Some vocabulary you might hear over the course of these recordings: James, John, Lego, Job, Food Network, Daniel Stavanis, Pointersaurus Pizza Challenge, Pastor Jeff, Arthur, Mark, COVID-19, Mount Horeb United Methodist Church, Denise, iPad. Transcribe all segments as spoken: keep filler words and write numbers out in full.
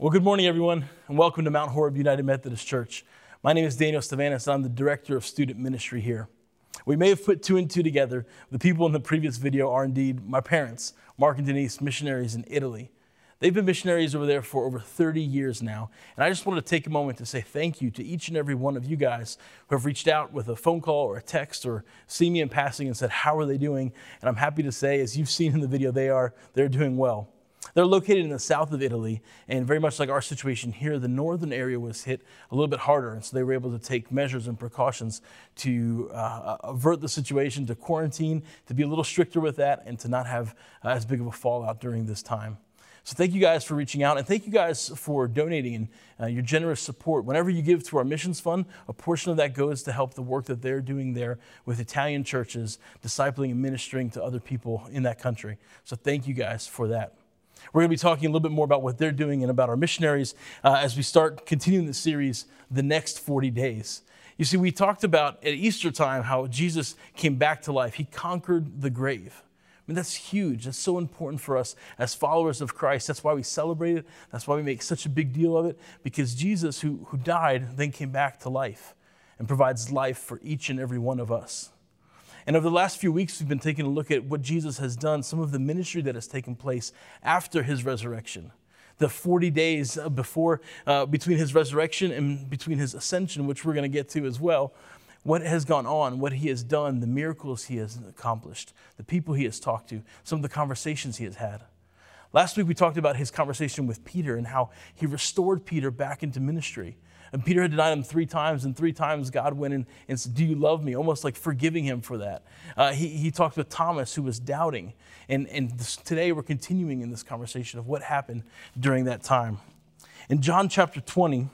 Well, good morning, everyone, and welcome to Mount Horeb United Methodist Church. My name is Daniel Stavanis, and I'm the Director of Student Ministry here. We may have put two and two together. The people in the previous video are indeed my parents, Mark and Denise, missionaries in Italy. They've been missionaries over there for over thirty years now, and I just wanted to take a moment to say thank you to each and every one of you guys who have reached out with a phone call or a text or see me in passing and said, how are they doing? And I'm happy to say, as you've seen in the video, they are, they're doing well. They're located in the south of Italy, and very much like our situation here, the northern area was hit a little bit harder, and so they were able to take measures and precautions to uh, avert the situation, to quarantine, to be a little stricter with that, and to not have uh, as big of a fallout during this time. So thank you guys for reaching out, and thank you guys for donating and uh, your generous support. Whenever you give to our missions fund, a portion of that goes to help the work that they're doing there with Italian churches, discipling and ministering to other people in that country. So thank you guys for that. We're going to be talking a little bit more about what they're doing and about our missionaries uh, as we start continuing the series, The Next forty days. You see, we talked about at Easter time how Jesus came back to life. He conquered the grave. I mean, that's huge. That's so important for us as followers of Christ. That's why we celebrate it. That's why we make such a big deal of it, because Jesus, who, who died, then came back to life and provides life for each and every one of us. And over the last few weeks, we've been taking a look at what Jesus has done, some of the ministry that has taken place after his resurrection, the forty days before, uh, between his resurrection and between his ascension, which we're going to get to as well, what has gone on, what he has done, the miracles he has accomplished, the people he has talked to, some of the conversations he has had. Last week, we talked about his conversation with Peter and how he restored Peter back into ministry. And Peter had denied him three times, and three times God went in and said, do you love me? Almost like forgiving him for that. Uh, he, he talked with Thomas, who was doubting. And, and this, today we're continuing in this conversation of what happened during that time. In John chapter twenty,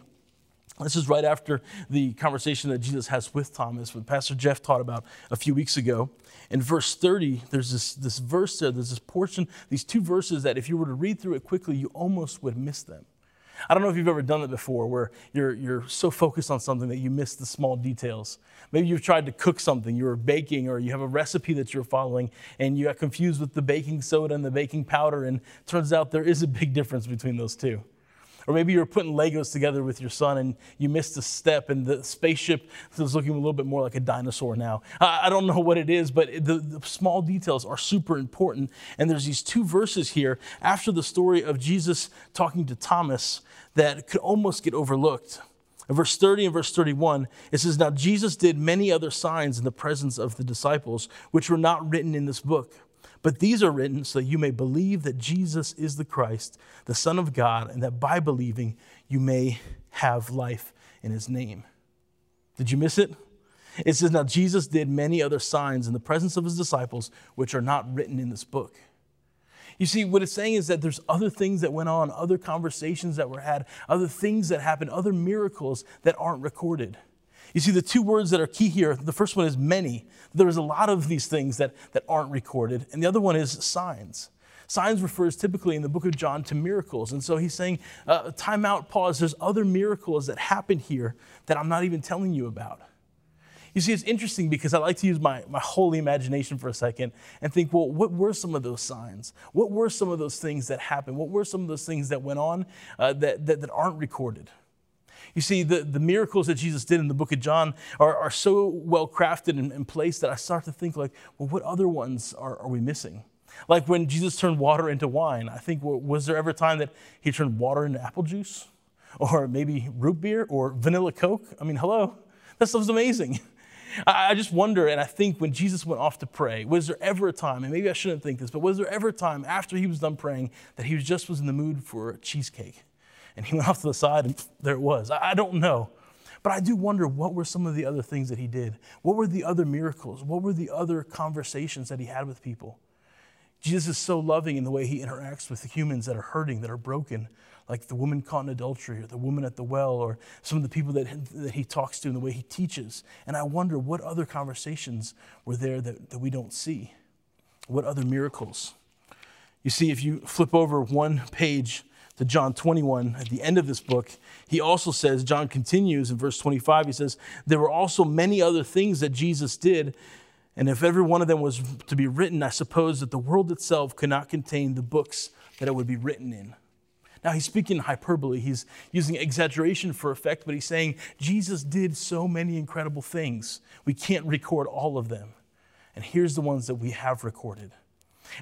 this is right after the conversation that Jesus has with Thomas, what Pastor Jeff taught about a few weeks ago. In verse thirty, there's this, this verse there, there's this portion, these two verses that if you were to read through it quickly, you almost would miss them. I don't know if you've ever done it before where you're, you're so focused on something that you miss the small details. Maybe you've tried to cook something, you were baking, or you have a recipe that you're following, and you got confused with the baking soda and the baking powder, and it turns out there is a big difference between those two. Or maybe you're putting Legos together with your son, and you missed a step, and the spaceship is looking a little bit more like a dinosaur now. I don't know what it is, but the, the small details are super important. And there's these two verses here after the story of Jesus talking to Thomas that could almost get overlooked. In verse thirty and verse thirty-one, it says, now Jesus did many other signs in the presence of the disciples, which were not written in this book. But these are written so that you may believe that Jesus is the Christ, the Son of God, and that by believing you may have life in his name. Did you miss it? It says, now Jesus did many other signs in the presence of his disciples, which are not written in this book. You see, what it's saying is that there's other things that went on, other conversations that were had, other things that happened, other miracles that aren't recorded. You see, the two words that are key here, the first one is many. There's a lot of these things that, that aren't recorded. And the other one is signs. Signs refers typically in the book of John to miracles. And so he's saying, uh, time out, pause. There's other miracles that happened here that I'm not even telling you about. You see, it's interesting because I like to use my, my holy imagination for a second and think, well, what were some of those signs? What were some of those things that happened? What were some of those things that went on uh, that, that, that aren't recorded? You see, the, the miracles that Jesus did in the book of John are, are so well crafted and in place that I start to think like, well, what other ones are, are we missing? Like when Jesus turned water into wine, I think, well, was there ever a time that he turned water into apple juice? Or maybe root beer or vanilla Coke? I mean, hello, that stuff's amazing. I, I just wonder, and I think when Jesus went off to pray, was there ever a time, and maybe I shouldn't think this, but was there ever a time after he was done praying that he was just was in the mood for a cheesecake? And he went off to the side, and there it was. I don't know. But I do wonder, what were some of the other things that he did? What were the other miracles? What were the other conversations that he had with people? Jesus is so loving in the way he interacts with the humans that are hurting, that are broken, like the woman caught in adultery or the woman at the well or some of the people that, that he talks to and the way he teaches. And I wonder, what other conversations were there that, that we don't see? What other miracles? You see, if you flip over one page to John twenty-one, at the end of this book, he also says, John continues in verse twenty-five, he says, there were also many other things that Jesus did, and if every one of them was to be written, I suppose that the world itself could not contain the books that it would be written in. Now he's speaking hyperbole. He's using exaggeration for effect, but he's saying Jesus did so many incredible things. We can't record all of them. And here's the ones that we have recorded.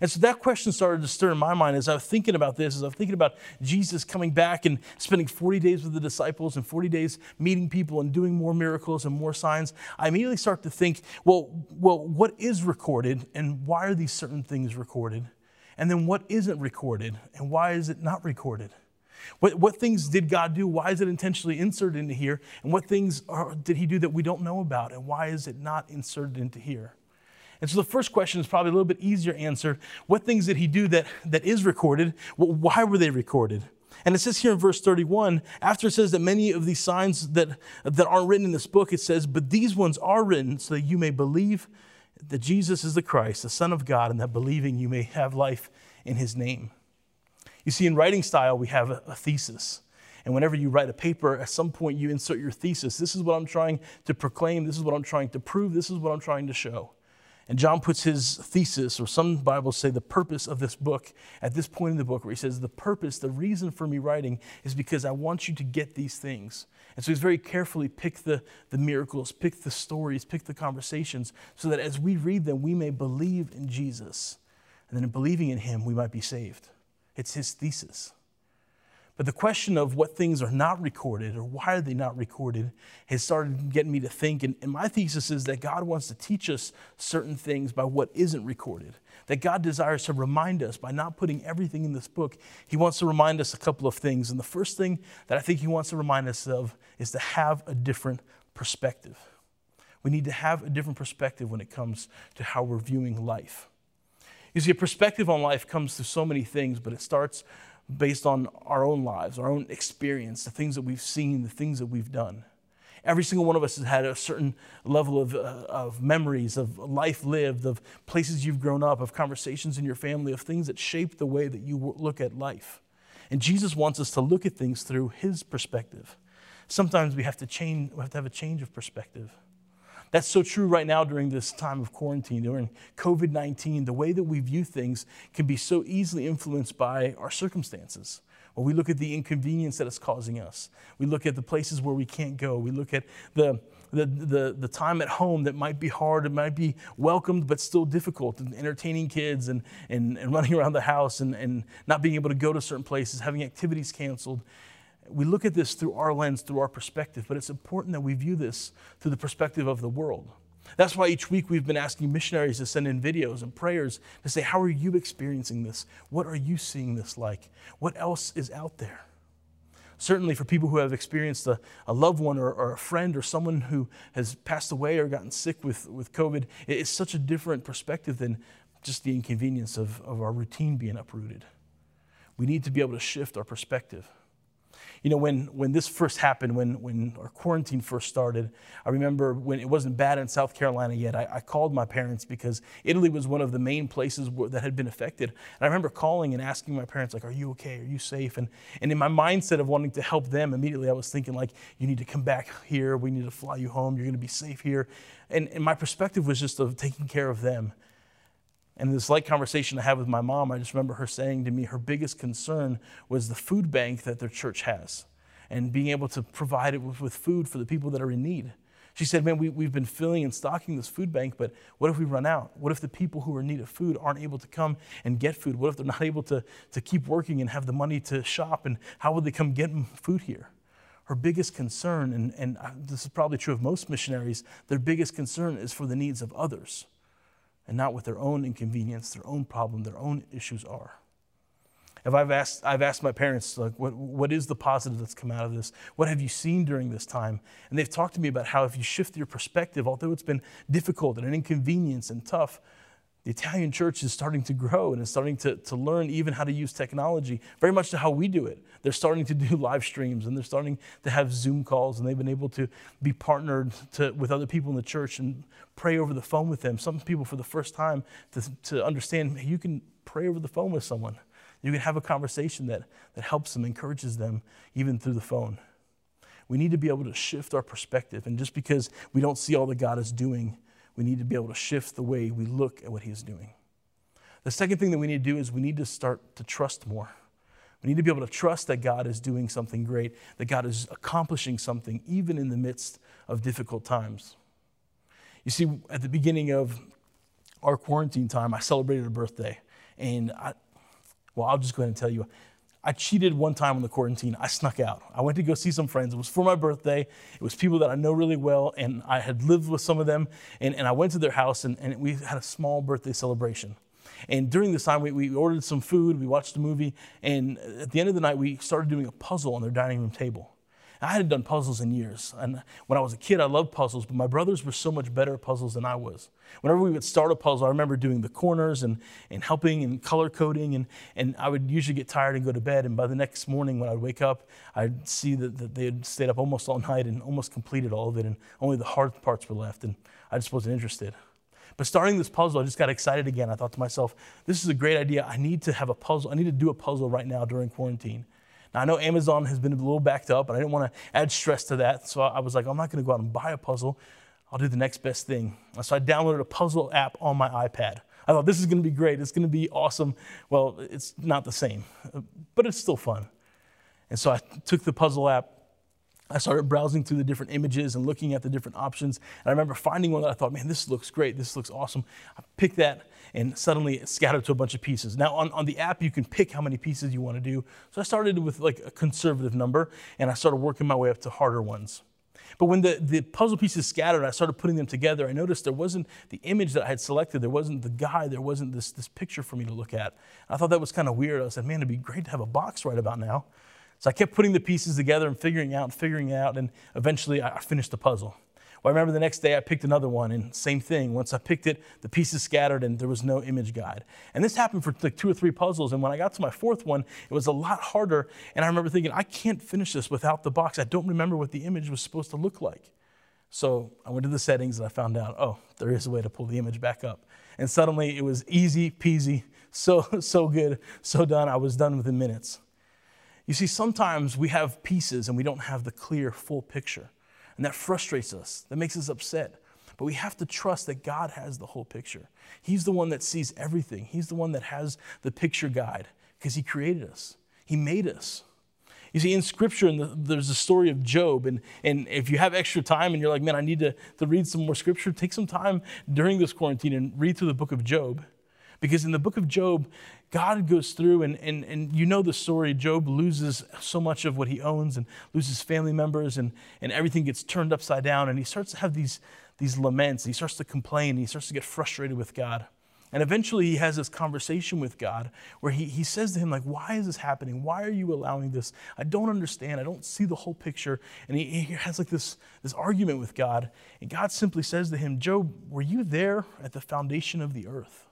And so that question started to stir in my mind as I was thinking about this, as I was thinking about Jesus coming back and spending forty days with the disciples and forty days meeting people and doing more miracles and more signs. I immediately start to think, well, well, what is recorded and why are these certain things recorded? And then what isn't recorded and why is it not recorded? What, what things did God do? Why is it intentionally inserted into here? And what things are, did he do that we don't know about? And why is it not inserted into here? And so the first question is probably a little bit easier answered. What things did he do that, that is recorded? Well, why were they recorded? And it says here in verse thirty-one, after it says that many of these signs that, that aren't written in this book, it says, but these ones are written so that you may believe that Jesus is the Christ, the Son of God, and that believing you may have life in his name. You see, in writing style, we have a, a thesis. And whenever you write a paper, at some point you insert your thesis. This is what I'm trying to proclaim. This is what I'm trying to prove. This is what I'm trying to show. And John puts his thesis, or some Bibles say the purpose of this book, at this point in the book where he says the purpose, the reason for me writing is because I want you to get these things. And so he's very carefully picked the, the miracles, picked the stories, picked the conversations so that as we read them, we may believe in Jesus. And then in believing in him, we might be saved. It's his thesis. But the question of what things are not recorded or why are they not recorded has started getting me to think. And, and my thesis is that God wants to teach us certain things by what isn't recorded. That God desires to remind us by not putting everything in this book. He wants to remind us a couple of things. And the first thing that I think he wants to remind us of is to have a different perspective. We need to have a different perspective when it comes to how we're viewing life. You see, a perspective on life comes through so many things, but it starts based on our own lives, our own experience, the things that we've seen, the things that we've done. Every single one of us has had a certain level of, uh, of memories, of life lived, of places you've grown up, of conversations in your family, of things that shape the way that you look at life. And Jesus wants us to look at things through his perspective. Sometimes we have to change, we have to have a change of perspective. That's so true right now during this time of quarantine, during COVID nineteen. The way that we view things can be so easily influenced by our circumstances. When we look at the inconvenience that it's causing us, we look at the places where we can't go, we look at the, the, the, the time at home that might be hard, it might be welcomed but still difficult, and entertaining kids and, and, and running around the house and, and not being able to go to certain places, having activities canceled. We look at this through our lens, through our perspective, but it's important that we view this through the perspective of the world. That's why each week we've been asking missionaries to send in videos and prayers to say, how are you experiencing this? What are you seeing this like? What else is out there? Certainly for people who have experienced a, a loved one or, or a friend or someone who has passed away or gotten sick with, with COVID, it's such a different perspective than just the inconvenience of, of our routine being uprooted. We need to be able to shift our perspective. You know, when, when this first happened, when, when our quarantine first started, I remember when it wasn't bad in South Carolina yet, I, I called my parents because Italy was one of the main places where, that had been affected. And I remember calling and asking my parents, like, are you okay? Are you safe? And, and in my mindset of wanting to help them immediately, I was thinking, like, you need to come back here. We need to fly you home. You're going to be safe here. And, and my perspective was just of taking care of them. And this light conversation I had with my mom, I just remember her saying to me her biggest concern was the food bank that their church has and being able to provide it with, with food for the people that are in need. She said, man, we, we've been filling and stocking this food bank, but what if we run out? What if the people who are in need of food aren't able to come and get food? What if they're not able to, to keep working and have the money to shop? And how will they come get food here? Her biggest concern, and, and this is probably true of most missionaries, their biggest concern is for the needs of others, and not what their own inconvenience, their own problem, their own issues are. If I've asked, I've asked my parents, like, what, what is the positive that's come out of this? What have you seen during this time? And they've talked to me about how if you shift your perspective, although it's been difficult and an inconvenience and tough, the Italian church is starting to grow and is starting to, to learn even how to use technology, very much to how we do it. They're starting to do live streams and they're starting to have Zoom calls, and they've been able to be partnered to, with other people in the church and pray over the phone with them. Some people for the first time to, to understand, hey, you can pray over the phone with someone. You can have a conversation that, that helps them, encourages them, even through the phone. We need to be able to shift our perspective, and just because we don't see all that God is doing, we need to be able to shift the way we look at what he is doing. The second thing that we need to do is we need to start to trust more. We need to be able to trust that God is doing something great, that God is accomplishing something even in the midst of difficult times. You see, at the beginning of our quarantine time, I celebrated a birthday. And, I, well, I'll just go ahead and tell you, I cheated one time on the quarantine. I snuck out. I went to go see some friends. It was for my birthday. It was people that I know really well, and I had lived with some of them. And, and I went to their house, and, and we had a small birthday celebration. And during this time, we, we ordered some food. We watched a movie. And at the end of the night, we started doing a puzzle on their dining room table. I hadn't done puzzles in years. And when I was a kid, I loved puzzles, but my brothers were so much better at puzzles than I was. Whenever we would start a puzzle, I remember doing the corners and, and helping and color coding. And, and I would usually get tired and go to bed. And by the next morning when I'd wake up, I'd see that, that they had stayed up almost all night and almost completed all of it. And only the hard parts were left. And I just wasn't interested. But starting this puzzle, I just got excited again. I thought to myself, this is a great idea. I need to have a puzzle. I need to do a puzzle right now during quarantine. Now, I know Amazon has been a little backed up, and I didn't want to add stress to that. So I was like, I'm not going to go out and buy a puzzle. I'll do the next best thing. So I downloaded a puzzle app on my iPad. I thought, this is going to be great. It's going to be awesome. Well, it's not the same, but it's still fun. And so I took the puzzle app. I started browsing through the different images and looking at the different options. And I remember finding one that I thought, man, this looks great. This looks awesome. I picked that, and suddenly it scattered to a bunch of pieces. Now, on, on the app, you can pick how many pieces you want to do. So I started with like a conservative number, and I started working my way up to harder ones. But when the, the puzzle pieces scattered, I started putting them together. I noticed there wasn't the image that I had selected. There wasn't the guy. There wasn't this, this picture for me to look at. And I thought that was kind of weird. I said, man, it'd be great to have a box right about now. So I kept putting the pieces together and figuring out and figuring it out, and eventually I finished the puzzle. Well, I remember the next day I picked another one, and same thing. Once I picked it, the pieces scattered, and there was no image guide. And this happened for like two or three puzzles, and when I got to my fourth one, it was a lot harder, and I remember thinking, I can't finish this without the box. I don't remember what the image was supposed to look like. So I went to the settings, and I found out, oh, there is a way to pull the image back up. And suddenly it was easy peasy, so, so good, so done. I was done within minutes. You see, sometimes we have pieces and we don't have the clear, full picture. And that frustrates us. That makes us upset. But we have to trust that God has the whole picture. He's the one that sees everything. He's the one that has the picture guide because he created us. He made us. You see, in Scripture, in the, there's the story of Job. And, and if you have extra time and you're like, man, I need to, to read some more Scripture, take some time during this quarantine and read through the book of Job. Because in the book of Job, God goes through, and, and, and you know the story, Job loses so much of what he owns and loses family members, and, and everything gets turned upside down, and he starts to have these, these laments. He starts to complain, and he starts to get frustrated with God. And eventually he has this conversation with God where he, he says to him, like, why is this happening? Why are you allowing this? I don't understand. I don't see the whole picture. And he, he has like this, this argument with God, and God simply says to him, Job, were you there at the foundation of the earth?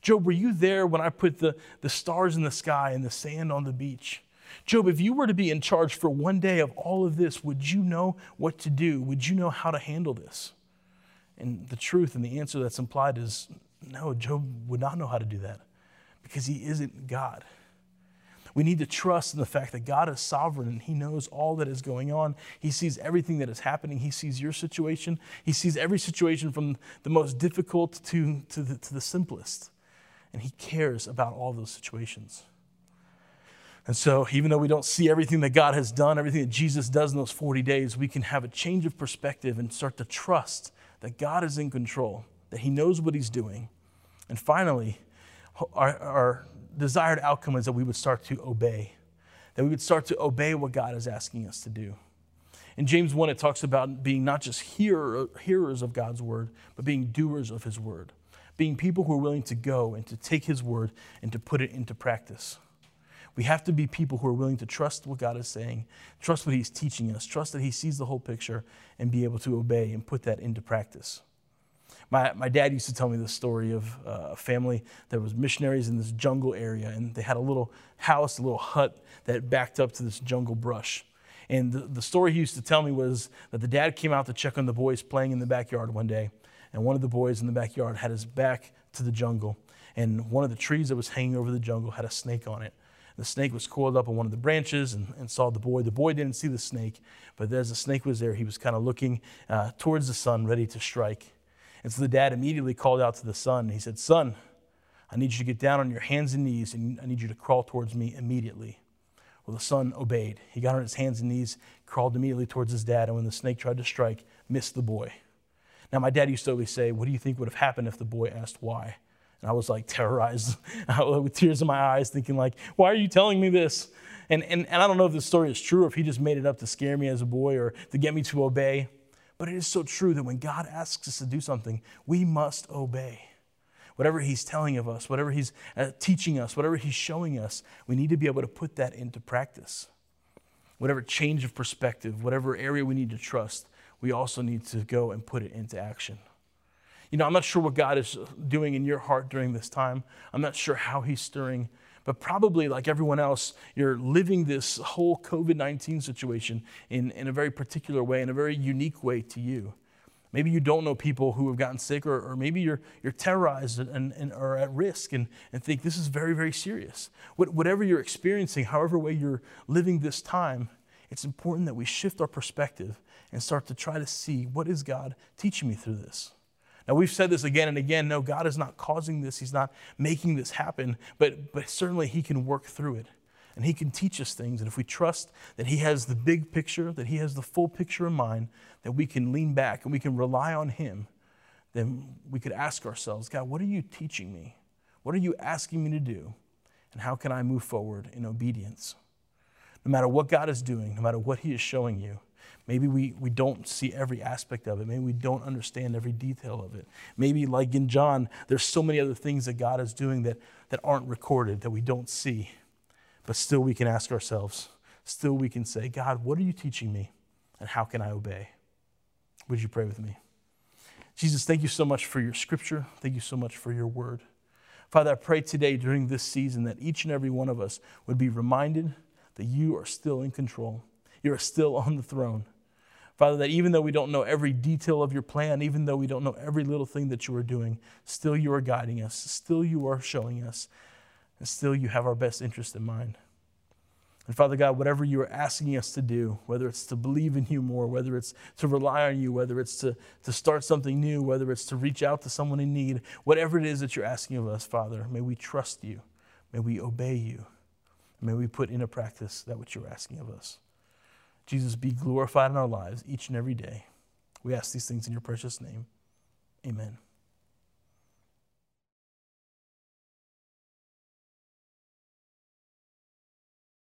Job, were you there when I put the, the stars in the sky and the sand on the beach? Job, if you were to be in charge for one day of all of this, would you know what to do? Would you know how to handle this? And the truth and the answer that's implied is, no, Job would not know how to do that because he isn't God. We need to trust in the fact that God is sovereign and he knows all that is going on. He sees everything that is happening. He sees your situation. He sees every situation from the most difficult to, to, the, to the simplest. And he cares about all those situations. And so even though we don't see everything that God has done, everything that Jesus does in those forty days, we can have a change of perspective and start to trust that God is in control, that he knows what he's doing. And finally, our, our desired outcome is that we would start to obey, that we would start to obey what God is asking us to do. In James one, it talks about being not just hearer, hearers of God's word, but being doers of his word. Being people who are willing to go and to take his word and to put it into practice. We have to be people who are willing to trust what God is saying, trust what he's teaching us, trust that he sees the whole picture, and be able to obey and put that into practice. My, my dad used to tell me the story of a family that was missionaries in this jungle area, and they had a little house, a little hut that backed up to this jungle brush. And the, the story he used to tell me was that the dad came out to check on the boys playing in the backyard one day. And one of the boys in the backyard had his back to the jungle. And one of the trees that was hanging over the jungle had a snake on it. The snake was coiled up on one of the branches and, and saw the boy. The boy didn't see the snake, but as the snake was there, he was kind of looking uh, towards the sun, ready to strike. And so the dad immediately called out to the son. He said, "Son, I need you to get down on your hands and knees, and I need you to crawl towards me immediately. Well, the son obeyed. He got on his hands and knees, crawled immediately towards his dad, and when the snake tried to strike, missed the boy. Now, my dad used to always say, what do you think would have happened if the boy asked why? And I was like terrorized with tears in my eyes, thinking like, why are you telling me this? And, and, and I don't know if this story is true or if he just made it up to scare me as a boy or to get me to obey. But it is so true that when God asks us to do something, we must obey. Whatever he's telling of us, whatever he's teaching us, whatever he's showing us, we need to be able to put that into practice. Whatever change of perspective, whatever area we need to trust, we also need to go and put it into action. You know, I'm not sure what God is doing in your heart during this time. I'm not sure how he's stirring, but probably like everyone else, you're living this whole COVID nineteen situation in, in a very particular way, in a very unique way to you. Maybe you don't know people who have gotten sick, or, or maybe you're, you're terrorized and, and are at risk and, and think this is very, very serious. What, whatever you're experiencing, however way you're living this time, it's important that we shift our perspective and start to try to see, what is God teaching me through this? Now, we've said this again and again. No, God is not causing this. He's not making this happen, but, but certainly he can work through it. And he can teach us things. And if we trust that he has the big picture, that he has the full picture in mind, that we can lean back and we can rely on him, then we could ask ourselves, God, what are you teaching me? What are you asking me to do? And how can I move forward in obedience? No matter what God is doing, no matter what he is showing you, maybe we, we don't see every aspect of it. Maybe we don't understand every detail of it. Maybe like in John, there's so many other things that God is doing that, that aren't recorded, that we don't see. But still we can ask ourselves, still we can say, God, what are you teaching me and how can I obey? Would you pray with me? Jesus, thank you so much for your scripture. Thank you so much for your word. Father, I pray today during this season that each and every one of us would be reminded that you are still in control. You are still on the throne. Father, that even though we don't know every detail of your plan, even though we don't know every little thing that you are doing, still you are guiding us, still you are showing us, and still you have our best interest in mind. And Father God, whatever you are asking us to do, whether it's to believe in you more, whether it's to rely on you, whether it's to, to start something new, whether it's to reach out to someone in need, whatever it is that you're asking of us, Father, may we trust you, may we obey you, and may we put into practice that which you're asking of us. Jesus, be glorified in our lives each and every day. We ask these things in your precious name. Amen.